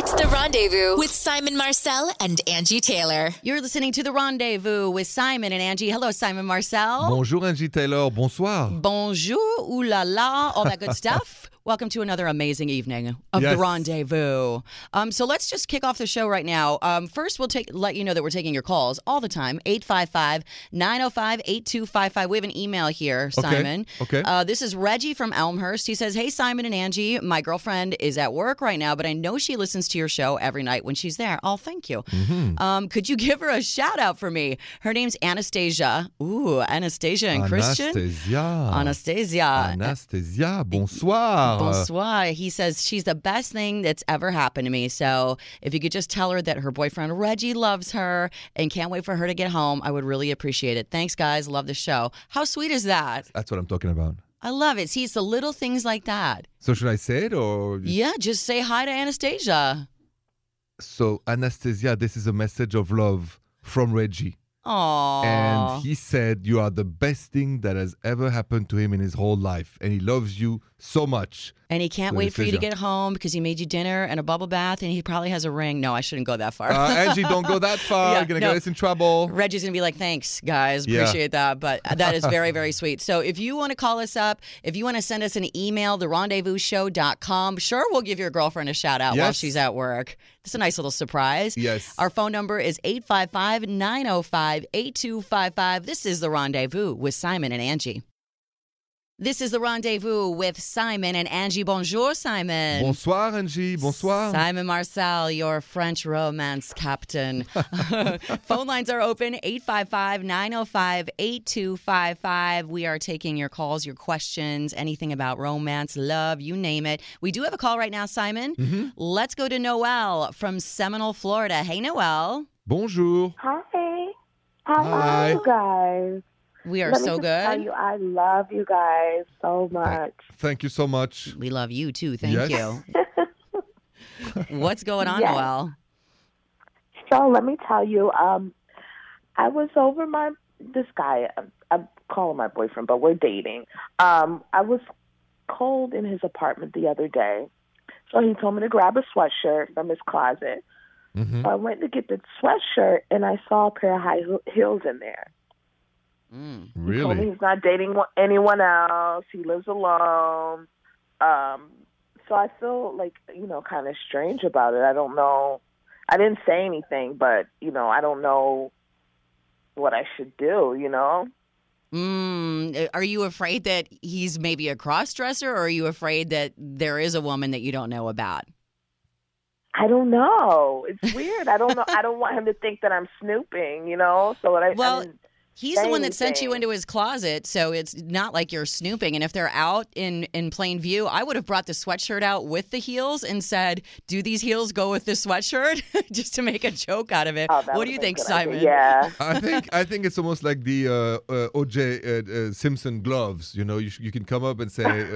It's The Rendezvous with Simon Marcel and Angie Taylor. You're listening to The Rendezvous with Simon and Angie. Hello, Simon Marcel. Bonjour, Angie Taylor. Bonsoir. Bonjour, ooh la la, all that good stuff. Welcome to another amazing evening of The Rendezvous. So let's just kick off the show right now. First, let you know that we're taking your calls all the time, 855-905-8255. We have an email here, Simon. Okay. This is Reggie from Elmhurst. He says, hey, Simon and Angie, my girlfriend is at work right now, but I know she listens to your show every night when she's there. Oh, thank you. Mm-hmm. Could you give her a shout out for me? Her name's Anastasia. Ooh, Anastasia and Christian. Anastasia, bonsoir. Bonsoir. He says, she's the best thing that's ever happened to me. So if you could just tell her that her boyfriend Reggie loves her and can't wait for her to get home, I would really appreciate it. Thanks, guys. Love the show. How sweet is that? That's what I'm talking about. I love it. See, it's the little things like that. So should I say it or? Yeah, just say hi to Anastasia. So Anastasia, this is a message of love from Reggie. Aww. And he said, you are the best thing that has ever happened to him in his whole life. And he loves you so much. And he can't wait for you to get home because he made you dinner and a bubble bath and he probably has a ring. No, I shouldn't go that far. Angie, don't go that far. You're going to get us in trouble. Reggie's going to be like, thanks, guys. Appreciate that. But that is very, very sweet. So if you want to call us up, if you want to send us an email, therendezvousshow.com. Sure, we'll give your girlfriend a shout out while she's at work. It's a nice little surprise. Yes. Our phone number is 855-905-8255. This is The Rendezvous with Simon and Angie. This is The Rendezvous with Simon and Angie. Bonjour, Simon. Bonsoir, Angie. Bonsoir. Simon Marcel, your French romance captain. Phone lines are open, 855-905-8255. We are taking your calls, your questions, anything about romance, love, you name it. We do have a call right now, Simon. Mm-hmm. Let's go to Noelle from Seminole, Florida. Hey, Noelle. Bonjour. Hi. Hi. How are you guys? We are so good. Tell you, I love you guys so much. Thank you so much. We love you too. Thank you. What's going on, Noelle? So let me tell you, I was over this guy. I'm calling my boyfriend, but we're dating. I was cold in his apartment the other day, so he told me to grab a sweatshirt from his closet. Mm-hmm. So I went to get the sweatshirt, and I saw a pair of high heels in there. Mm, really? He told me he's not dating anyone else. He lives alone. So I feel like, kind of strange about it. I don't know. I didn't say anything, but, I don't know what I should do, Are you afraid that he's maybe a cross-dresser, or are you afraid that there is a woman that you don't know about? I don't know. It's weird. I don't know. I don't want him to think that I'm snooping, So what I mean, he's the one that sent you into his closet, so it's not like you're snooping. And if they're out in plain view, I would have brought the sweatshirt out with the heels and said, do these heels go with the sweatshirt? Just to make a joke out of it. Oh, what do you think, Simon? Yeah. I think it's almost like the O.J. Simpson gloves. You can come up and say,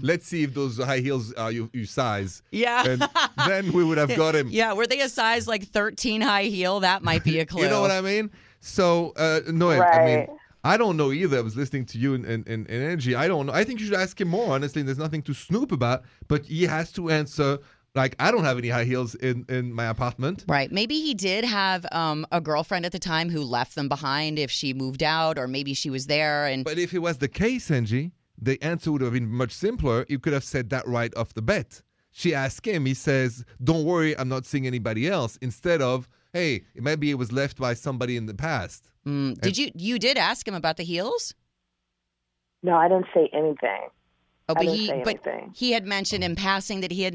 let's see if those high heels are your size. Yeah. And then we would have got him. Yeah, were they a size like 13 high heel? That might be a clue. You know what I mean? So, Noel, right. I mean, I don't know either. I was listening to you and Angie. I don't know. I think you should ask him more, honestly. There's nothing to snoop about, but he has to answer, like, I don't have any high heels in my apartment. Right. Maybe he did have a girlfriend at the time who left them behind if she moved out, or maybe she was there. But if it was the case, Angie, the answer would have been much simpler. You could have said that right off the bat. She asked him. He says, don't worry, I'm not seeing anybody else, instead of, hey, maybe it was left by somebody in the past. You did ask him about the heels? No, I didn't say anything. Oh, but he had mentioned in passing that he had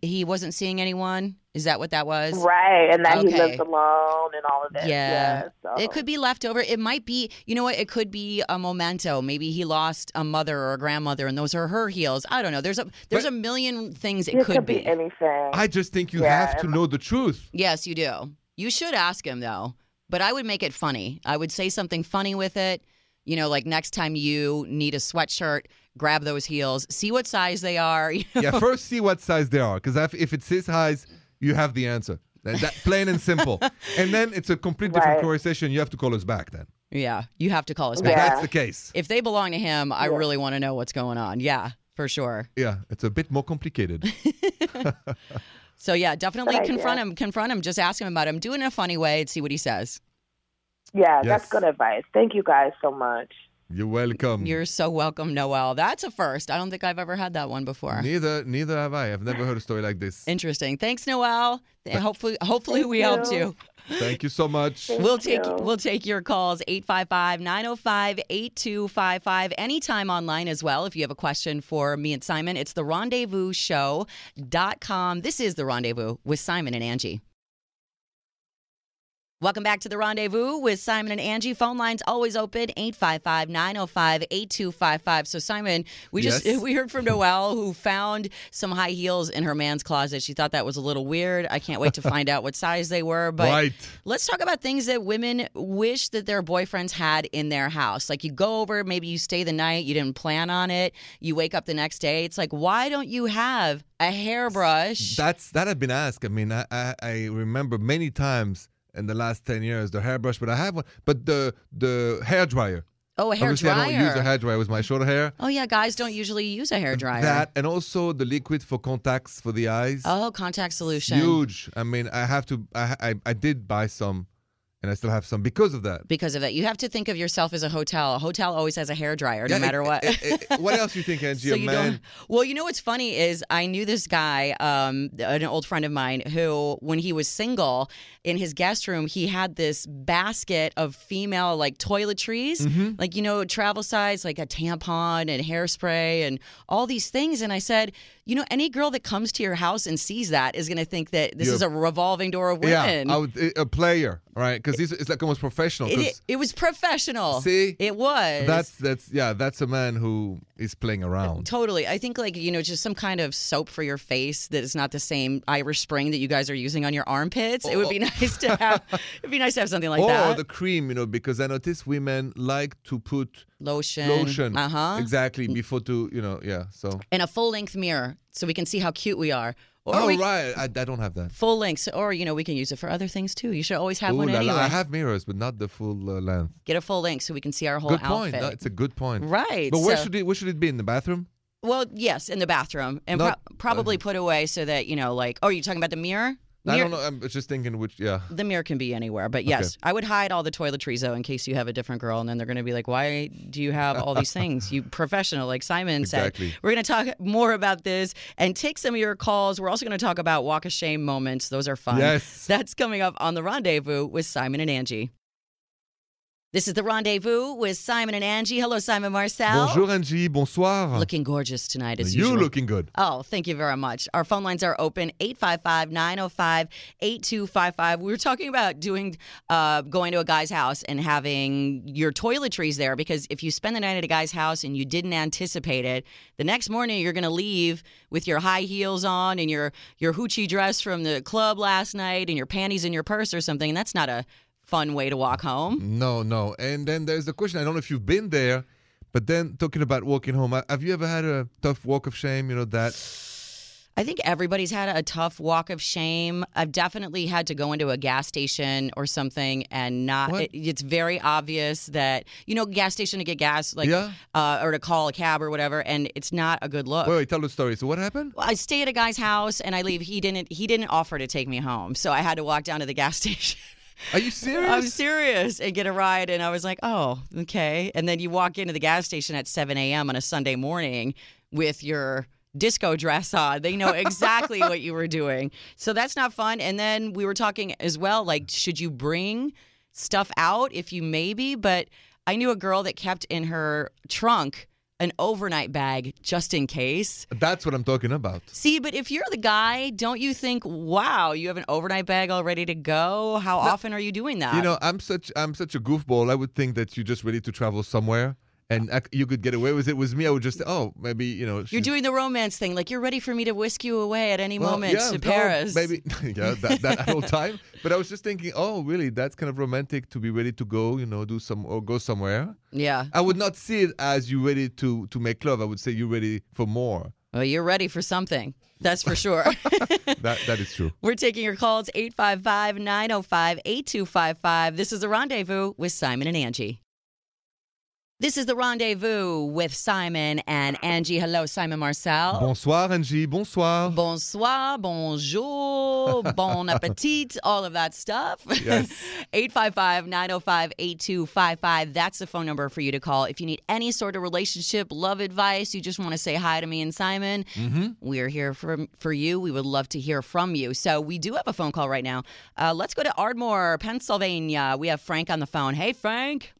he wasn't seeing anyone. Is that what that was? Right, and that he lives alone and all of that. Yeah. It could be left over. It might be, it could be a memento. Maybe he lost a mother or a grandmother, and those are her heels. I don't know. There's a million things it could be. It could be anything. I just think you have to know the truth. Yes, you do. You should ask him, though, but I would make it funny. I would say something funny with it. Like next time you need a sweatshirt, grab those heels, see what size they are. Yeah, first see what size they are, because if it's his size, you have the answer. That plain and simple. And then it's a complete different conversation. You have to call us back then. Yeah, you have to call us back. If that's the case. If they belong to him, I really want to know what's going on. Yeah, for sure. Yeah, it's a bit more complicated. So yeah, definitely confront him. Just ask him about him. Do it in a funny way and see what he says. Yeah, yes. That's good advice. Thank you guys so much. You're welcome. You're so welcome, Noelle. That's a first. I don't think I've ever had that one before. Neither have I. I've never heard a story like this. Interesting. Thanks, Noelle. Hopefully we helped you. Thank you so much. We'll take your calls 855-905-8255 anytime online as well. If you have a question for me and Simon, it's therendezvousshow.com. This is The Rendezvous with Simon and Angie. Welcome back to The Rendezvous with Simon and Angie. Phone lines always open, 855-905-8255. So, Simon, we heard from Noelle, who found some high heels in her man's closet. She thought that was a little weird. I can't wait to find out what size they were. But Let's talk about things that women wish that their boyfriends had in their house. Like, you go over, maybe you stay the night, you didn't plan on it, you wake up the next day. It's like, why don't you have a hairbrush? That I've been asked. I mean, I remember many times in the last 10 years, the hairbrush, but I have one. But the hairdryer. Oh, a hairdryer. Obviously, I don't use a hairdryer with my short hair. Oh, yeah, guys don't usually use a hairdryer. That, and also the liquid for contacts for the eyes. Oh, contact solution. Huge. I mean, I did buy some, and I still have some because of that. You have to think of yourself as a hotel. A hotel always has a hairdryer, no matter what. What else do you think, Angie? So well, you know what's funny is I knew this guy, an old friend of mine, who, when he was single, in his guest room, he had this basket of female, like, toiletries. Mm-hmm. Like, you know, travel size, like a tampon and hairspray and all these things. And I said, you know, any girl that comes to your house and sees that is going to think that this is a revolving door of women. Yeah, a player, right? Because it's like almost professional. It was professional. See? It was. That's a man who is playing around. Totally. I think, like, you know, just some kind of soap for your face that is not the same Irish Spring that you guys are using on your armpits. It would be nice to have. It'd be nice to have something like that. Or the cream, you know, because I notice women like to put lotion. Uh-huh. Exactly. Before to, you know, yeah. So. And a full length mirror so we can see how cute we are. Or right. I don't have that. Full length. Or, you know, we can use it for other things too. You should always have one anyway. I have mirrors, but not the full length. Get a full length so we can see our whole outfit. Good point. No, it's a good point. Right. But where should it be? In the bathroom? Well, yes, in the bathroom. And probably put away so that, you know, like, are you talking about the mirror? I don't know. I'm just thinking the mirror can be anywhere. But yes, okay. I would hide all the toiletries, though, in case you have a different girl. And then they're going to be like, why do you have all these things? You professional, like Simon said. We're going to talk more about this and take some of your calls. We're also going to talk about walk of shame moments. Those are fun. Yes. That's coming up on The Rendezvous with Simon and Angie. This is The Rendezvous with Simon and Angie. Hello, Simon Marcel. Bonjour, Angie. Bonsoir. Looking gorgeous tonight, as usual. You looking good. Oh, thank you very much. Our phone lines are open, 855-905-8255. We were talking about doing going to a guy's house and having your toiletries there, because if you spend the night at a guy's house and you didn't anticipate it, the next morning you're going to leave with your high heels on and your hoochie dress from the club last night and your panties in your purse or something, and that's not a fun way to walk home. No. And then there's the question, I don't know if you've been there, but then talking about walking home, have you ever had a tough walk of shame? You know that? I think everybody's had a tough walk of shame. I've definitely had to go into a gas station or something and not. It's very obvious that, you know, gas station to get gas, like, or to call a cab or whatever, and it's not a good look. Wait, tell the story. So what happened? Well, I stay at a guy's house and I leave. He didn't offer to take me home, so I had to walk down to the gas station. Are you serious? I'm serious. And get a ride. And I was like, oh, okay. And then you walk into the gas station at 7 a.m. on a Sunday morning with your disco dress on. They know exactly what you were doing. So that's not fun. And then we were talking as well, like, should you bring stuff out if you maybe? But I knew a girl that kept in her trunk an overnight bag just in case. That's what I'm talking about. See, but if you're the guy, don't you think, wow, you have an overnight bag all ready to go? How often are you doing that? You know, I'm such a goofball. I would think that you're just ready to travel somewhere and you could get away with it. With me, I would just, maybe, you know. You're doing the romance thing. Like, you're ready for me to whisk you away at any moment to Paris. Maybe, that whole time. But I was just thinking, oh, really, that's kind of romantic to be ready to go, you know, go somewhere. Yeah. I would not see it as you ready to make love. I would say you're ready for more. Well, you're ready for something. That's for sure. that is true. We're taking your calls, 855-905-8255. This is The Rendezvous with Simon and Angie. This is The Rendezvous with Simon and Angie. Hello, Simon Marcel. Bonsoir, Angie. Bonsoir. Bonsoir, bonjour, bon appetit, all of that stuff. Yes. 855-905-8255. That's the phone number for you to call. If you need any sort of relationship, love advice, you just want to say hi to me and Simon, we're here for you. We would love to hear from you. So we do have a phone call right now. Let's go to Ardmore, Pennsylvania. We have Frank on the phone. Hey, Frank.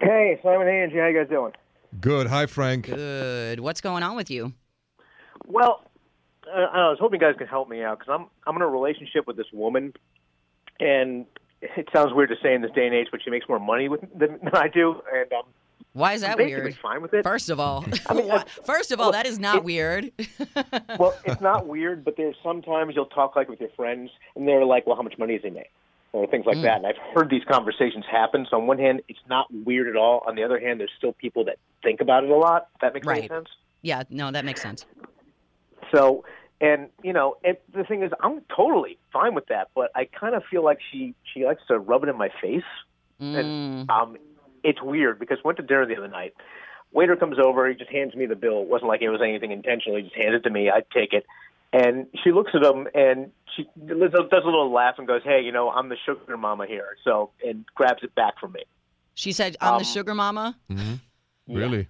Hey, Simon and Angie, how you guys doing? Good. Hi, Frank. Good. What's going on with you? Well, I was hoping you guys could help me out because I'm in a relationship with this woman, and it sounds weird to say in this day and age, but she makes more money than I do, and why is that weird? I'm basically fine with it. First of all, that is not weird. Well, it's not weird, but there's sometimes you'll talk like with your friends, and they're like, "Well, how much money does he make?" or things like that. And I've heard these conversations happen. So on one hand, it's not weird at all. On the other hand, there's still people that think about it a lot. That makes any sense? Yeah, no, that makes sense. So, and, you know, the thing is, I'm totally fine with that, but I kind of feel like she likes to rub it in my face. And it's weird because we went to dinner the other night. Waiter comes over. He just hands me the bill. It wasn't like it was anything intentional. He just handed it to me. I take it. And she looks at him, and she does a little laugh and goes, "Hey, you know, I'm the sugar mama here," so, and grabs it back from me. She said, "I'm the sugar mama?" Mm-hmm. Yeah. Really?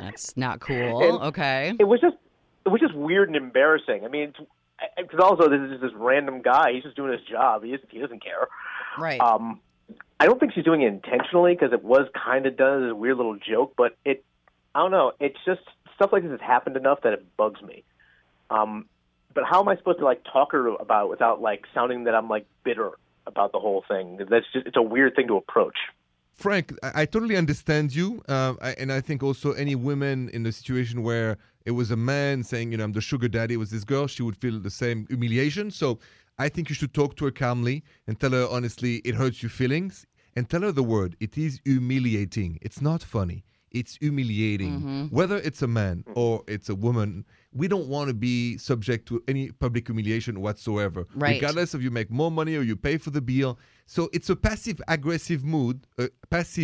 That's not cool. And okay. It was just weird and embarrassing. I mean, because also this is just this random guy. He's just doing his job. He doesn't care. Right. I don't think she's doing it intentionally because it was kind of done as a weird little joke, but I don't know. It's just stuff like this has happened enough that it bugs me. But how am I supposed to, like, talk her about it without, like, sounding that I'm, like, bitter about the whole thing? It's a weird thing to approach. Frank, I totally understand you, and I think also any women in a situation where it was a man saying, you know, I'm the sugar daddy with this girl, she would feel the same humiliation. So I think you should talk to her calmly and tell her, honestly, it hurts your feelings, and tell her the word. It is humiliating. It's not funny. It's humiliating. Mm-hmm. Whether it's a man or it's a woman, we don't want to be subject to any public humiliation whatsoever. Right. Regardless if you make more money or you pay for the bill. So it's a passive-aggressive move against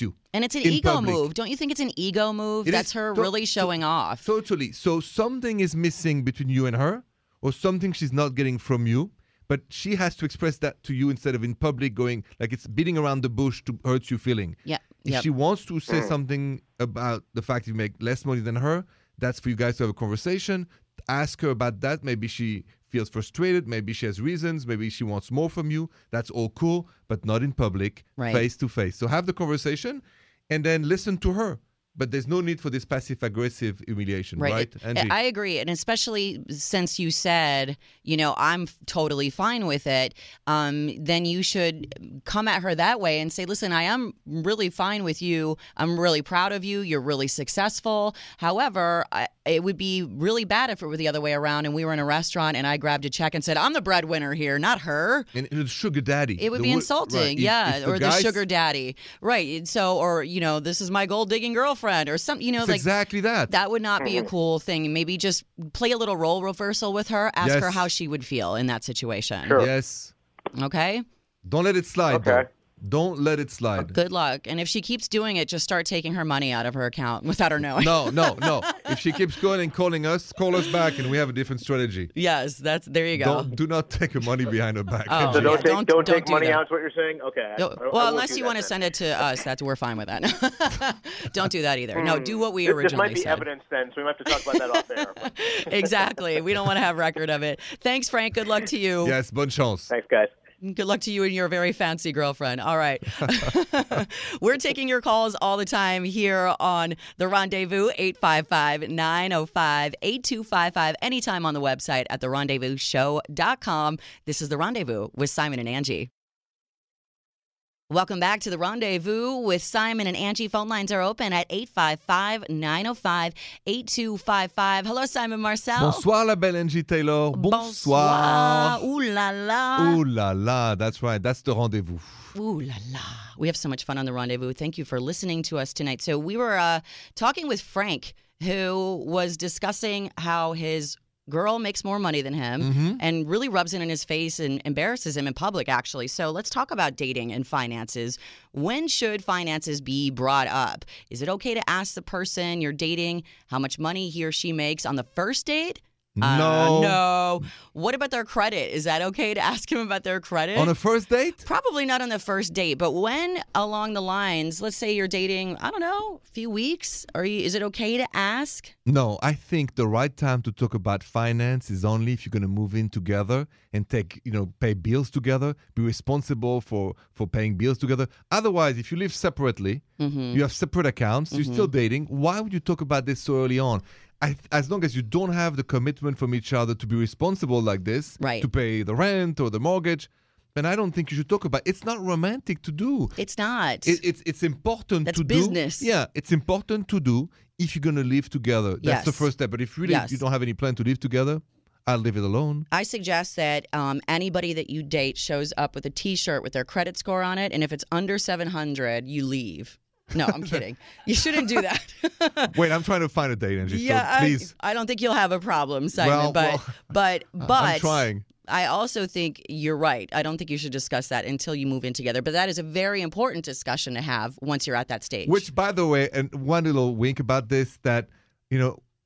you. And it's an ego move. Don't you think it's an ego move? That's her really showing off. Totally. So something is missing between you and her, or something she's not getting from you. But she has to express that to you instead of in public going, like it's beating around the bush to hurt your feeling. Yeah. If she wants to say something about the fact you make less money than her, that's for you guys to have a conversation. Ask her about that. Maybe she feels frustrated. Maybe she has reasons. Maybe she wants more from you. That's all cool, but not in public, face to face. So have the conversation and then listen to her. But there's no need for this passive-aggressive humiliation, right? Angie? I agree, and especially since you said, you know, I'm totally fine with it, then you should come at her that way and say, listen, I am really fine with you. I'm really proud of you. You're really successful. However, it would be really bad if it were the other way around and we were in a restaurant and I grabbed a check and said, I'm the breadwinner here, not her. And the sugar daddy. It would be insulting, right. The sugar daddy. Right, so, or, you know, this is my gold-digging girlfriend. Or something, you know, it's like exactly that. That would not be a cool thing. Maybe just play a little role reversal with her. Ask her how she would feel in that situation. Sure. Yes. Okay. Don't let it slide. Okay. Don't let it slide. Oh, good luck. And if she keeps doing it, just start taking her money out of her account without her knowing. No. If she keeps going and calling us, call us back, and we have a different strategy. Yes, there you go. Do not take her money behind her back. Oh, so don't take money out. Is what you're saying? Okay. Well, unless you want to send it to us, we're fine with that. Don't do that either. No, do what we originally said. This might be evidence then, so we might have to talk about that off air. But exactly. We don't want to have record of it. Thanks, Frank. Good luck to you. Yes, bonne chance. Thanks, guys. Good luck to you and your very fancy girlfriend. All right. We're taking your calls all the time here on The Rendezvous, 855-905-8255, anytime on the website at therendezvousshow.com. This is The Rendezvous with Simon and Angie. Welcome back to The Rendezvous with Simon and Angie. Phone lines are open at 855-905-8255. Hello, Simon Marcel. Bonsoir, la belle Angie Taylor. Bonsoir. Ooh la la. Ooh la la. That's right. That's The Rendezvous. Ooh la la. We have so much fun on The Rendezvous. Thank you for listening to us tonight. So we were talking with Frank, who was discussing how his girl makes more money than him and really rubs it in his face and embarrasses him in public, actually. So let's talk about dating and finances. When should finances be brought up? Is it okay to ask the person you're dating how much money he or she makes on the first date? No. What about their credit? Is that okay to ask him about their credit? On a first date? Probably not on the first date, but when along the lines, let's say you're dating, I don't know, a few weeks, is it okay to ask? No, I think the right time to talk about finance is only if you're going to move in together and pay bills together, be responsible for paying bills together. Otherwise, if you live separately, you have separate accounts, you're still dating, why would you talk about this so early on? As long as you don't have the commitment from each other to be responsible like this, to pay the rent or the mortgage, then I don't think you should talk about it. It's not romantic to do. It's not. It's important to do. That's business. Yeah, it's important to do if you're going to live together. That's the first step. But if really you don't have any plan to live together, I'll leave it alone. I suggest that anybody that you date shows up with a T-shirt with their credit score on it, and if it's under 700, you leave. No, I'm kidding. You shouldn't do that. Wait, I'm trying to find a date, Angie. Yeah, so please. I don't think you'll have a problem, Simon. But I'm trying. I also think you're right. I don't think you should discuss that until you move in together. But that is a very important discussion to have once you're at that stage. Which, by the way, and one little wink about this, that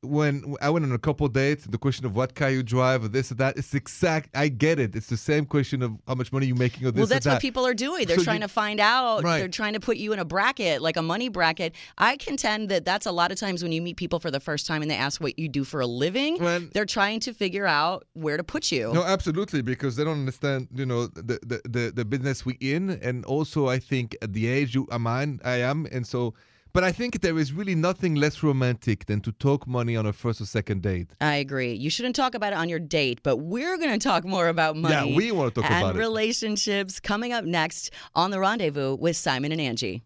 when I went on a couple dates, the question of what car you drive or this or that, it's exact. I get it. It's the same question of how much money you're making or this or that. Well, that's what people are doing. They're trying to find out. Right. They're trying to put you in a bracket, like a money bracket. I contend that that's a lot of times when you meet people for the first time and they ask what you do for a living, they're trying to figure out where to put you. No, absolutely, because they don't understand, the business we're in. And also, I think at the age I am, and so... But I think there is really nothing less romantic than to talk money on a first or second date. I agree. You shouldn't talk about it on your date, but we're going to talk more about money. Yeah, we want to talk about it. And relationships coming up next on The Rendezvous with Simon and Angie.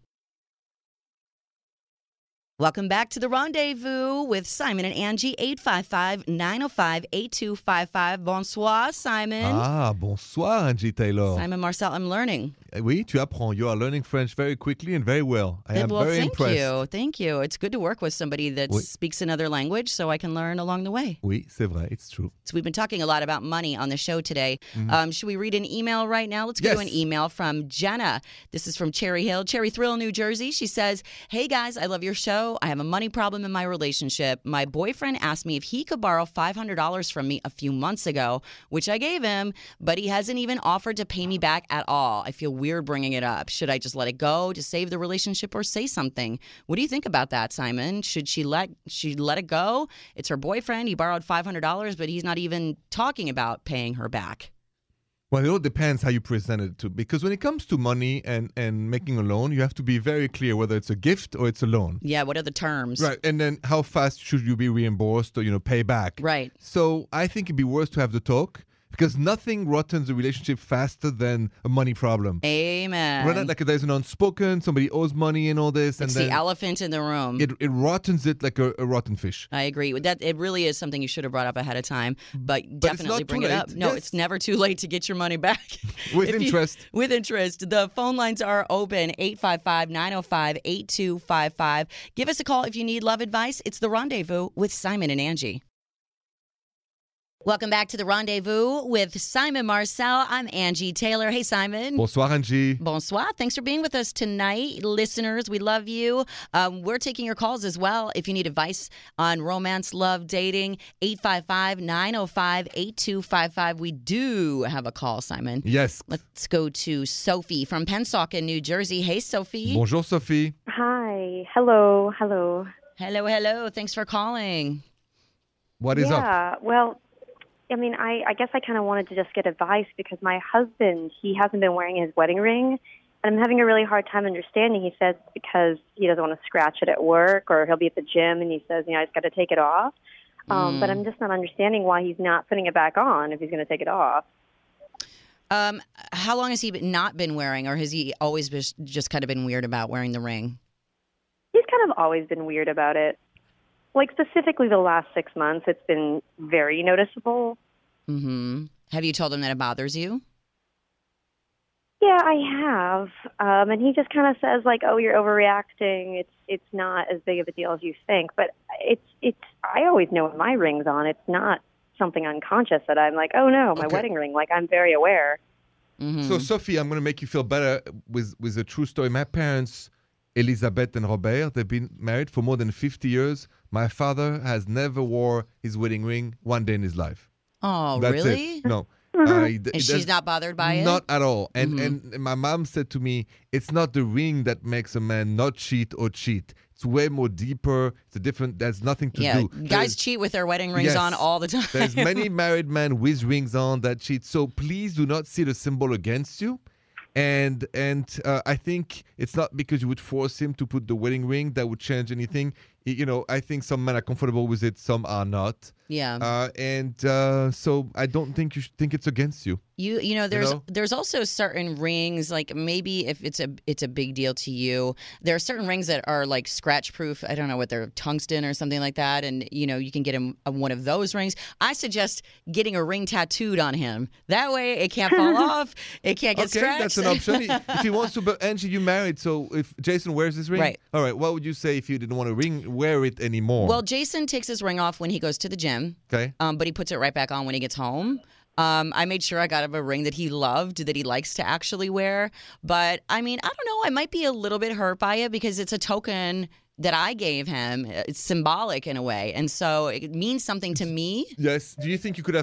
Welcome back to The Rendezvous with Simon and Angie, 855-905-8255. Bonsoir, Simon. Ah, bonsoir, Angie Taylor. Simon Marcel, I'm learning. Oui, tu apprends. You are learning French very quickly and very well. I am very impressed. Thank you. It's good to work with somebody that speaks another language so I can learn along the way. Oui, c'est vrai. It's true. So we've been talking a lot about money on the show today. Should we read an email right now? Let's go to an email from Jenna. This is from Cherry Hill, Cherry Thrill, New Jersey. She says, "Hey, guys, I love your show. I have a money problem in my relationship. My boyfriend asked me if he could borrow $500 from me a few months ago, which I gave him, but he hasn't even offered to pay me back at all. I feel weird bringing it up. Should I just let it go to save the relationship or say something? What do you think about that, Simon? Should she let it go? It's her boyfriend. He borrowed $500, but he's not even talking about paying her back." Well, it all depends how you present it, too, because when it comes to money and making a loan, you have to be very clear whether it's a gift or it's a loan. Yeah, what are the terms? Right, and then how fast should you be reimbursed or, pay back? Right. So I think it'd be worse to have the talk, because nothing rottens a relationship faster than a money problem. Amen. Right? Like there's an unspoken, somebody owes money and all this. It's the elephant in the room. It rottens it like a rotten fish. I agree. It really is something you should have brought up ahead of time, but definitely bring it up. No, It's never too late to get your money back. With interest. The phone lines are open, 855-905-8255. Give us a call if you need love advice. It's The Rendezvous with Simon and Angie. Welcome back to The Rendezvous with Simon Marcel. I'm Angie Taylor. Hey, Simon. Bonsoir, Angie. Bonsoir. Thanks for being with us tonight. Listeners, we love you. We're taking your calls as well. If you need advice on romance, love, dating, 855-905-8255. We do have a call, Simon. Yes. Let's go to Sophie from Pennsauken, New Jersey. Hey, Sophie. Bonjour, Sophie. Hi. Hello. Hello. Thanks for calling. What is up? Yeah, well... I mean, I guess I kind of wanted to just get advice because my husband, he hasn't been wearing his wedding ring, and I'm having a really hard time understanding. He says because he doesn't want to scratch it at work, or he'll be at the gym, and he says, I just got to take it off. But I'm just not understanding why he's not putting it back on if he's going to take it off. How long has he not been wearing, or has he always just kind of been weird about wearing the ring? He's kind of always been weird about it. Like, specifically the last 6 months, it's been very noticeable. Mm-hmm. Have you told him that it bothers you? Yeah, I have. And he just kind of says, like, oh, you're overreacting. It's not as big of a deal as you think. But I always know when my ring's on, it's not something unconscious that I'm like, oh no, my wedding ring. Like, I'm very aware. Mm-hmm. So, Sophie, I'm going to make you feel better with a true story. My parents, Elizabeth and Robert, they've been married for more than 50 years. My father has never wore his wedding ring one day in his life. Oh, that's really? It. No. And she's not bothered by it? Not at all. And, mm-hmm. and my mom said to me, it's not the ring that makes a man not cheat or cheat. It's way more deeper. It's a different, there's nothing to do. Guys cheat with their wedding rings on all the time. There's many married men with rings on that cheat. So please do not see the symbol against you. And I think it's not because you would force him to put the wedding ring that would change anything. You know, I think some men are comfortable with it, some are not. Yeah. So I don't think you should think it's against you. There's also certain rings, like maybe if it's a big deal to you, there are certain rings that are like scratch proof. I don't know what they're, tungsten or something like that, and you know you can get him one of those rings. I suggest getting a ring tattooed on him. That way it can't fall off, it can't get scratched. Okay, that's an option. If he wants to, but Angie, you married, so if Jason wears his ring, right? All right, what would you say if you didn't want to wear it anymore? Well, Jason takes his ring off when he goes to the gym. Okay, but he puts it right back on when he gets home. I made sure I got him a ring that he loved, that he likes to actually wear. But, I mean, I don't know. I might be a little bit hurt by it because it's a token that I gave him. It's symbolic in a way. And so it means something to me. Yes. Do you think you could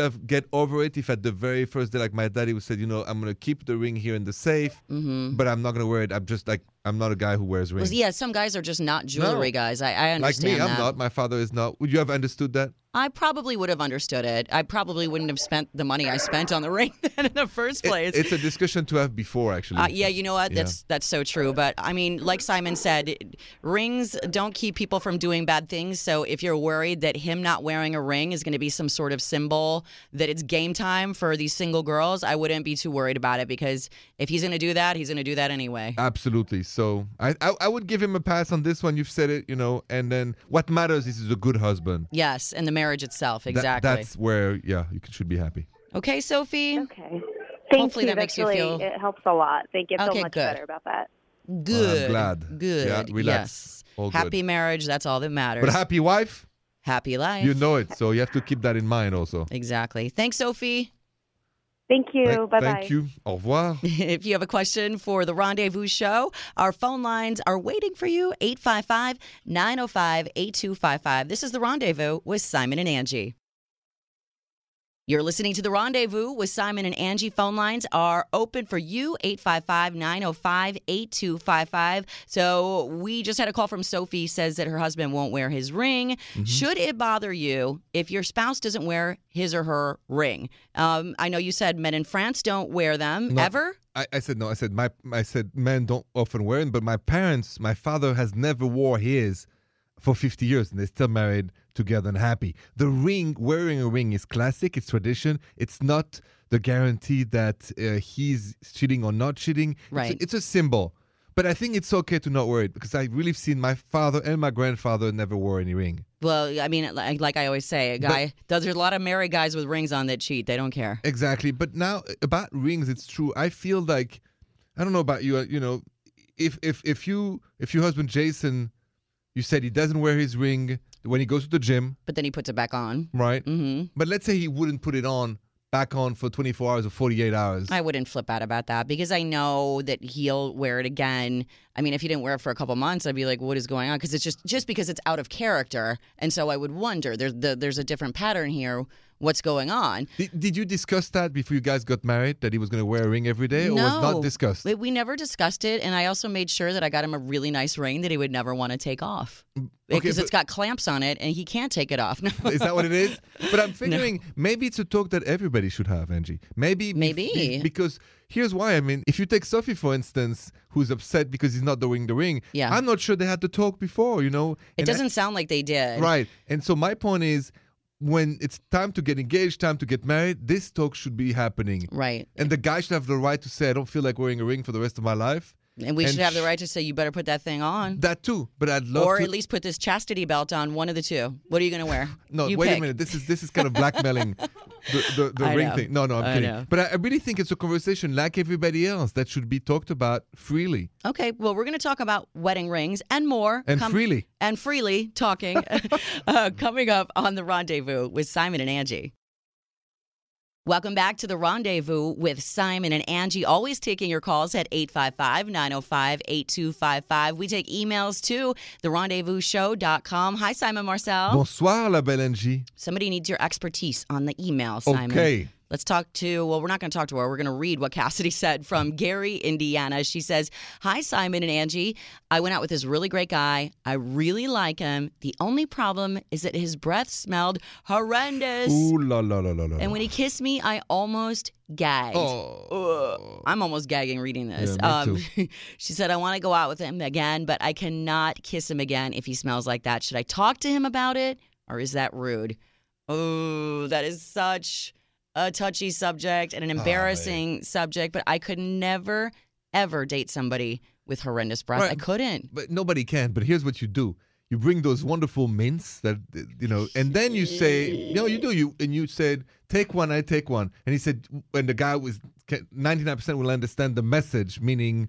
have get over it if at the very first day, like my daddy would say, you know, I'm going to keep the ring here in the safe, but I'm not going to wear it. I'm just like, I'm not a guy who wears rings. Well, yeah, some guys are just not jewelry guys. I understand that. Like me, I'm not. My father is not. Would you have understood that? I probably would have understood it. I probably wouldn't have spent the money I spent on the ring then in the first place. It's a discussion to have before, actually. Yeah, you know what? That's so true. But, I mean, like Simon said, rings don't keep people from doing bad things. So if you're worried that him not wearing a ring is going to be some sort of symbol that it's game time for these single girls, I wouldn't be too worried about it because if he's going to do that, he's going to do that anyway. Absolutely. So I would give him a pass on this one. You've said it, you know, and then what matters is he's a good husband. Yes, and the marriage itself, exactly. That's where, you should be happy. Okay, Sophie. Okay. Hopefully that makes you feel... It helps a lot. Thank you so much better about that. Good. I'm glad. Good. Yeah, relax. Yes. Happy marriage, that's all that matters. But happy wife. Happy life. You know it, so you have to keep that in mind also. Exactly. Thanks, Sophie. Thank you. Bye-bye. Thank you. Au revoir. If you have a question for The Rendezvous Show, our phone lines are waiting for you, 855-905-8255. This is The Rendezvous with Simon and Angie. You're listening to The Rendezvous with Simon and Angie. Phone lines are open for you, 855-905-8255. So we just had a call from Sophie, says that her husband won't wear his ring. Mm-hmm. Should it bother you if your spouse doesn't wear his or her ring? I know you said men in France don't wear them ever. I said no. I said men don't often wear them, but my parents, my father has never wore his for 50 years, and they're still married together and happy. The ring, wearing a ring is classic, it's tradition. It's not the guarantee that he's cheating or not cheating. Right. It's a symbol. But I think it's okay to not wear it because I really have seen my father and my grandfather never wore any ring. Well, I mean, like I always say, there's a lot of married guys with rings on that cheat. They don't care. Exactly. But now about rings, it's true. I feel like, I don't know about you, you know, if your husband Jason, you said he doesn't wear his ring when he goes to the gym. But then he puts it back on. Right. Mm-hmm. But let's say he wouldn't put it on back on for 24 hours or 48 hours. I wouldn't flip out about that because I know that he'll wear it again. I mean, if he didn't wear it for a couple months, I'd be like, what is going on? Because it's just because it's out of character. And so I would wonder, there's a different pattern here. What's going on? Did you discuss that before you guys got married, that he was going to wear a ring every day? No. Or was not discussed? We never discussed it, and I also made sure that I got him a really nice ring that he would never want to take off. Because it's got clamps on it, and he can't take it off. No. Is that what it is? But I'm figuring maybe it's a talk that everybody should have, Angie. Maybe. Because here's why. I mean, if you take Sophie, for instance, who's upset because he's not doing the ring, I'm not sure they had the talk before, you know. It doesn't sound like they did. Right. And so my point is, when it's time to get engaged, time to get married, this talk should be happening. Right. And the guy should have the right to say, I don't feel like wearing a ring for the rest of my life. And we should have the right to say, you better put that thing on. That too, but I'd love to. Or at least put this chastity belt on, one of the two. What are you going to wear? No, you wait a minute. This is kind of blackmailing the ring thing. No, I'm kidding. Know. But I really think it's a conversation like everybody else that should be talked about freely. Okay, well, we're going to talk about wedding rings and more. And freely. And freely talking coming up on The Rendezvous with Simon and Angie. Welcome back to The Rendezvous with Simon and Angie. Always taking your calls at 855-905-8255. We take emails to therendezvousshow.com. Hi, Simon Marcel. Bonsoir, la belle Angie. Somebody needs your expertise on the email, Simon. Okay. Let's talk to, well, we're not going to talk to her. We're going to read what Cassidy said from Gary, Indiana. She says, hi, Simon and Angie. I went out with this really great guy. I really like him. The only problem is that his breath smelled horrendous. Ooh, la, la, la, la, la. And when he kissed me, I almost gagged. Oh. I'm almost gagging reading this. Yeah, me too. She said, I want to go out with him again, but I cannot kiss him again if he smells like that. Should I talk to him about it, or is that rude? Oh, that is such a touchy subject and an embarrassing subject, but I could never, ever date somebody with horrendous breath. Right. I couldn't. But nobody can. But here's what you do. You bring those wonderful mints that, you know, and then you say, no, you do. You said, take one, I take one. And he said, and the guy was, 99% will understand the message, meaning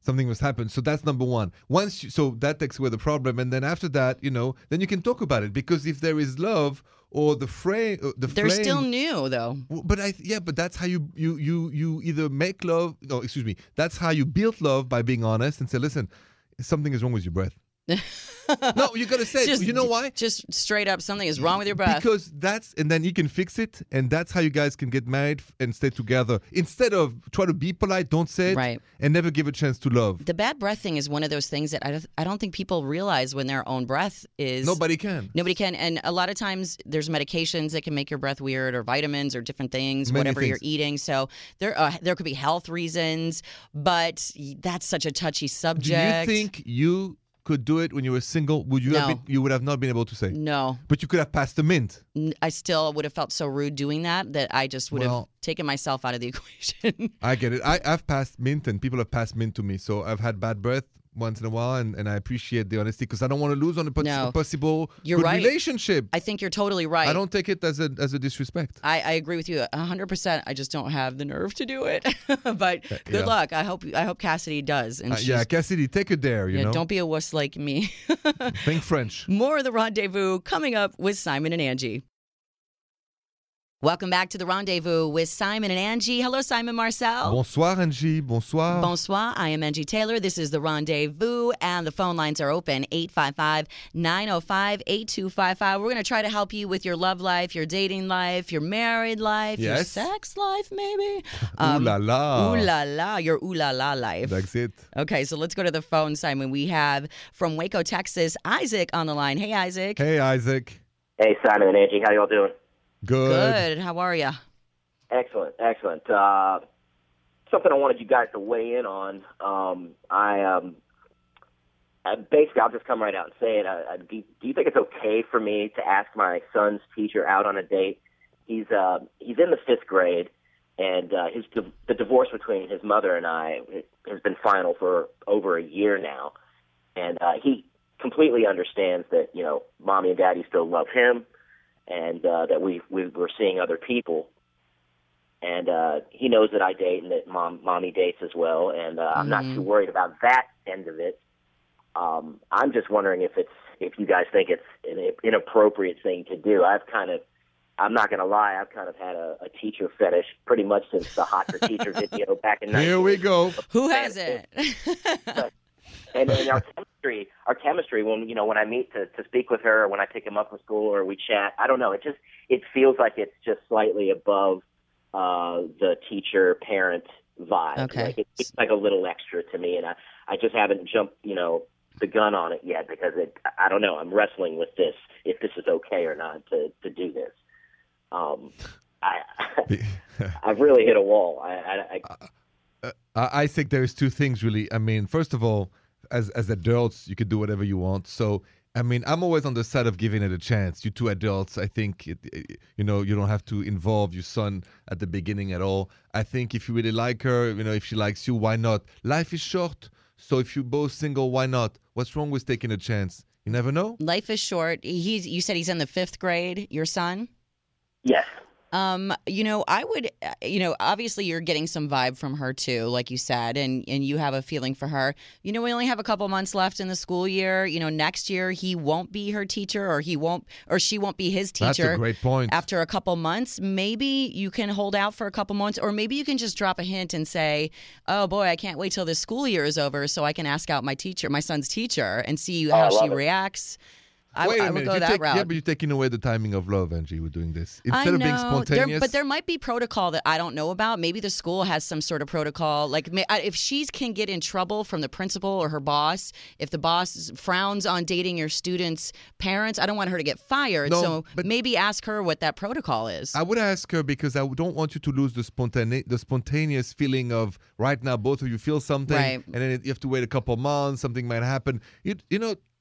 something was happened. So that's number one. So that takes away the problem. And then after that, you know, then you can talk about it. Because if there is love, or the flame. They're still new, though. But but that's how you either make love. No, excuse me. That's how you build love, by being honest and say, "Listen, something is wrong with your breath." No, you gotta say, you know why? Just straight up, something is wrong with your breath. Because and then you can fix it, and that's how you guys can get married and stay together. Instead of try to be polite, don't say it, right, and never give a chance to love. The bad breath thing is one of those things that I don't think people realize when their own breath is. Nobody can, and a lot of times there's medications that can make your breath weird, or vitamins, or different things, whatever you're eating. So there could be health reasons, but that's such a touchy subject. Do you think you could do it when you were single? Would you? No. You would have not been able to say no. But you could have passed the mint. I still would have felt so rude doing that I just would have taken myself out of the equation. I get it. I've passed mint, and people have passed mint to me. So I've had bad breath once in a while, and I appreciate the honesty, because I don't want to lose on a possible good relationship. I think you're totally right. I don't take it as a disrespect. I agree with you 100%. I just don't have the nerve to do it. But good luck. I hope Cassidy does. And Cassidy, take it there. You know, don't be a wuss like me. Think French. More of The Rendezvous coming up with Simon and Angie. Welcome back to The Rendezvous with Simon and Angie. Hello, Simon Marcel. Bonsoir, Angie. Bonsoir. Bonsoir. I am Angie Taylor. This is The Rendezvous, and the phone lines are open, 855-905-8255. We're going to try to help you with your love life, your dating life, your married life, your sex life, maybe. Ooh la la. Ooh la la. Your ooh la la life. That's it. Okay, so let's go to the phone, Simon. We have, from Waco, Texas, Isaac on the line. Hey, Isaac. Hey, Isaac. Hey, Simon and Angie. How y'all doing? Good. How are you? Excellent. Something I wanted you guys to weigh in on. I'll just come right out and say it. Do you think it's okay for me to ask my son's teacher out on a date? He's in the fifth grade, and the divorce between his mother and I has been final for over a year now, and he completely understands that, you know, mommy and daddy still love him, and that we were seeing other people. And he knows that I date, and that mommy dates as well, and I'm not too worried about that end of it. I'm just wondering if you guys think it's an inappropriate thing to do. I'm not going to lie, I've kind of had a teacher fetish pretty much since the Hot for Teacher video back in 1990. Here we go. Who has it? And then our chemistry, when I meet to speak with her, or when I pick him up from school, or we chat, I don't know. It feels like it's just slightly above the teacher-parent vibe. Okay. Like it's like a little extra to me, and I just haven't jumped, the gun on it yet, because I don't know. I'm wrestling with this, if this is okay or not to do this. I've really hit a wall. I think there's two things, really. I mean, first of all, as adults, you could do whatever you want. So I mean, I'm always on the side of giving it a chance. You two adults, I think, you don't have to involve your son at the beginning at all. I think if you really like her, if she likes you, why not? Life is short. So if you're both single, why not? What's wrong with taking a chance? You never know. Life is short. You said he's in the 5th grade, your son? Yes. I would, obviously you're getting some vibe from her too, like you said, and you have a feeling for her. We only have a couple months left in the school year. Next year he won't be her teacher or she won't be his teacher. That's a great point. After a couple months, maybe you can hold out for a couple months, or maybe you can just drop a hint and say, oh boy, I can't wait till this school year is over so I can ask out my teacher, my son's teacher, and see how she reacts. Wait a minute. Go that route. Yeah, but you're taking away the timing of love, Angie, with doing this. Instead of being spontaneous. But there might be protocol that I don't know about. Maybe the school has some sort of protocol. Like, if she can get in trouble from the principal or her boss, if the boss frowns on dating your students' parents, I don't want her to get fired. No, so maybe ask her what that protocol is. I would ask her because I don't want you to lose the spontaneous feeling of right now both of you feel something. Right. And then you have to wait a couple months. Something might happen.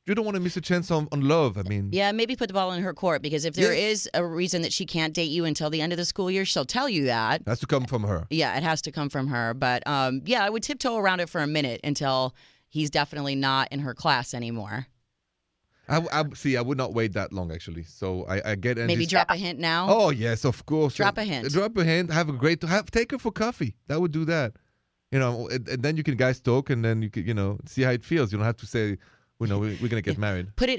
You don't want to miss a chance on love. I mean, yeah, maybe put the ball in her court, because if there is a reason that she can't date you until the end of the school year, she'll tell you that. It has to come from her. Yeah, it has to come from her. But I would tiptoe around it for a minute until he's definitely not in her class anymore. I would not wait that long, actually. So I get Angie's... Maybe drop a hint now. Oh yes, of course. Drop a hint. Drop a hint. Take her for coffee. That would do that. And then you can guys talk, and then you can see how it feels. You don't have to say, we're gonna get married. Phrase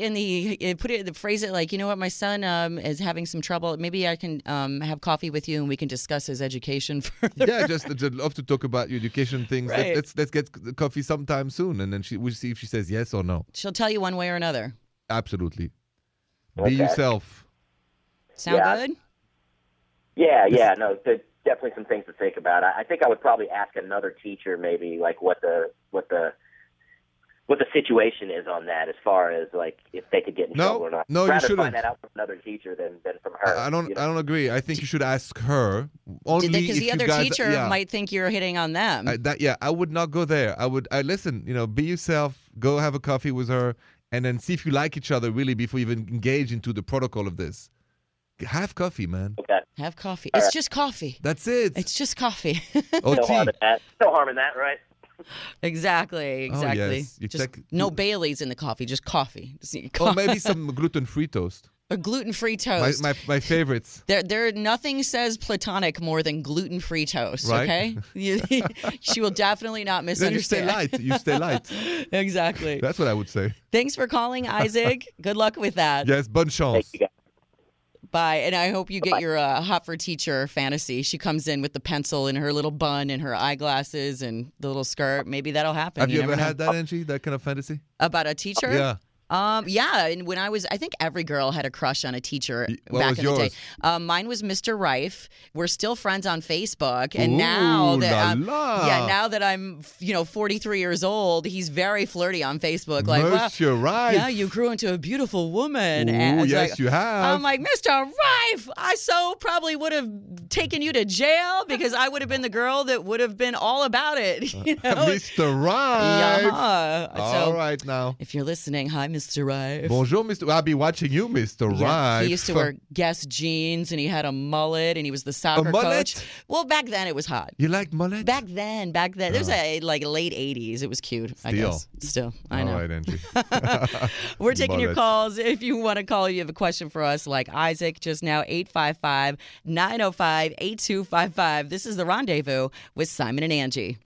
it like, my son is having some trouble. Maybe I can have coffee with you and we can discuss his education further. Yeah, just love to talk about your education things. Right. Let's get coffee sometime soon, and then we'll see if she says yes or no. She'll tell you one way or another. Absolutely. Okay. Be yourself. Sound good? Yeah. No, definitely some things to think about. I think I would probably ask another teacher, maybe, like what the situation is on that, as far as like if they could get in trouble or not. No, you shouldn't find that out from another teacher than from her. I don't agree. I think you should ask her only because the other teacher might think you're hitting on them. I would not go there. Listen. Be yourself. Go have a coffee with her, and then see if you like each other really before you even engage into the protocol of this. Have coffee, man. Okay. Have coffee. All it's just coffee. That's it. It's just coffee. Oh, no harm in that. No harm in that, right? Exactly. Oh, yes. No Baileys in the coffee, just coffee. Or maybe some gluten-free toast. A gluten-free toast. My favorites. Nothing says platonic more than gluten-free toast, right? Okay? She will definitely not misunderstand. Then you stay light. Exactly. That's what I would say. Thanks for calling, Isaac. Good luck with that. Yes, bonne chance. Thank you, guys. Bye, and I hope you get your hot for teacher fantasy. She comes in with the pencil and her little bun and her eyeglasses and the little skirt. Maybe that'll happen. Have you ever had that, Angie? That kind of fantasy about a teacher? Yeah. And when I think every girl had a crush on a teacher back in the day. Mine was Mr. Rife. We're still friends on Facebook, and now that I'm 43 years old, he's very flirty on Facebook. Like, Mr. Rife. Yeah, you grew into a beautiful woman. Oh yes, you have. I'm like, Mr. Rife, I probably would have taken you to jail because I would have been the girl that would have been all about it. Mr. Rife. Yeah. All right now. If you're listening, hi, Mr. Rife. Bonjour, Mr. I'll be watching you, Mr. Rife. He used to wear Guess jeans, and he had a mullet, and he was the soccer coach. Well, back then it was hot. You liked mullet? Back then. It was late 80s. It was cute, I guess. Still, I know. All right, Angie. We're taking your calls. If you want to call, you have a question for us, like Isaac just now, 855-905-8255. This is The Rendezvous with Simon and Angie.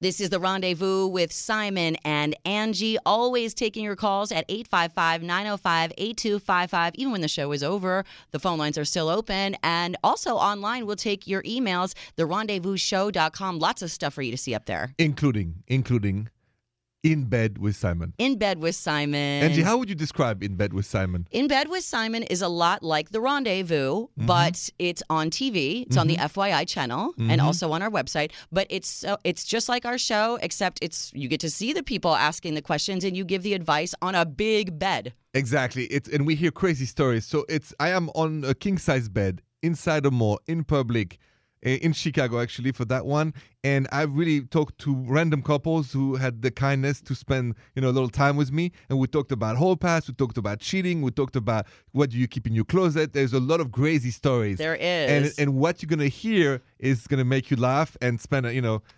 This is The Rendezvous with Simon and Angie, always taking your calls at 855-905-8255. Even when the show is over, the phone lines are still open. And also online, we'll take your emails, therendezvousshow.com. Lots of stuff for you to see up there. Including In Bed with Simon. In Bed with Simon. Angie, how would you describe In Bed with Simon? In Bed with Simon is a lot like The Rendezvous, but it's on TV. It's on the FYI channel and also on our website. But it's just like our show, except you get to see the people asking the questions and you give the advice on a big bed. Exactly. And we hear crazy stories. So I am on a king-size bed, inside a mall, in public. in Chicago, actually, for that one. And I really talked to random couples who had the kindness to spend, a little time with me. And we talked about hall pass. We talked about cheating. We talked about what do you keep in your closet. There's a lot of crazy stories. There is. And what you're going to hear is going to make you laugh and spend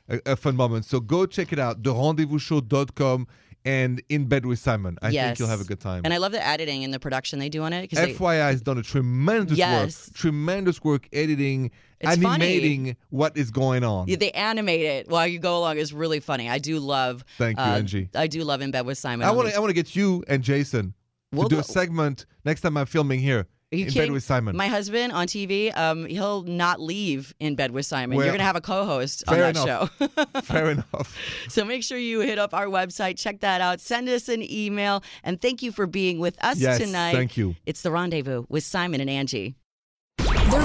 a fun moment. So go check it out, therendezvousshow.com. And In Bed with Simon. I think you'll have a good time. And I love the editing and the production they do on it. FYI has done a tremendous work editing, it's animating funny. What is going on. Yeah, they animate it while you go along. It's really funny. I do love. Thank you, Angie. I do love In Bed with Simon. I want to get you and Jason to do a segment next time I'm filming here. In Bed with Simon. My husband on TV, he'll not leave In Bed with Simon. Well, you're going to have a co-host on that show. Fair enough. So make sure you hit up our website, check that out, send us an email, and thank you for being with us tonight. Thank you. It's The Rendezvous with Simon and Angie. The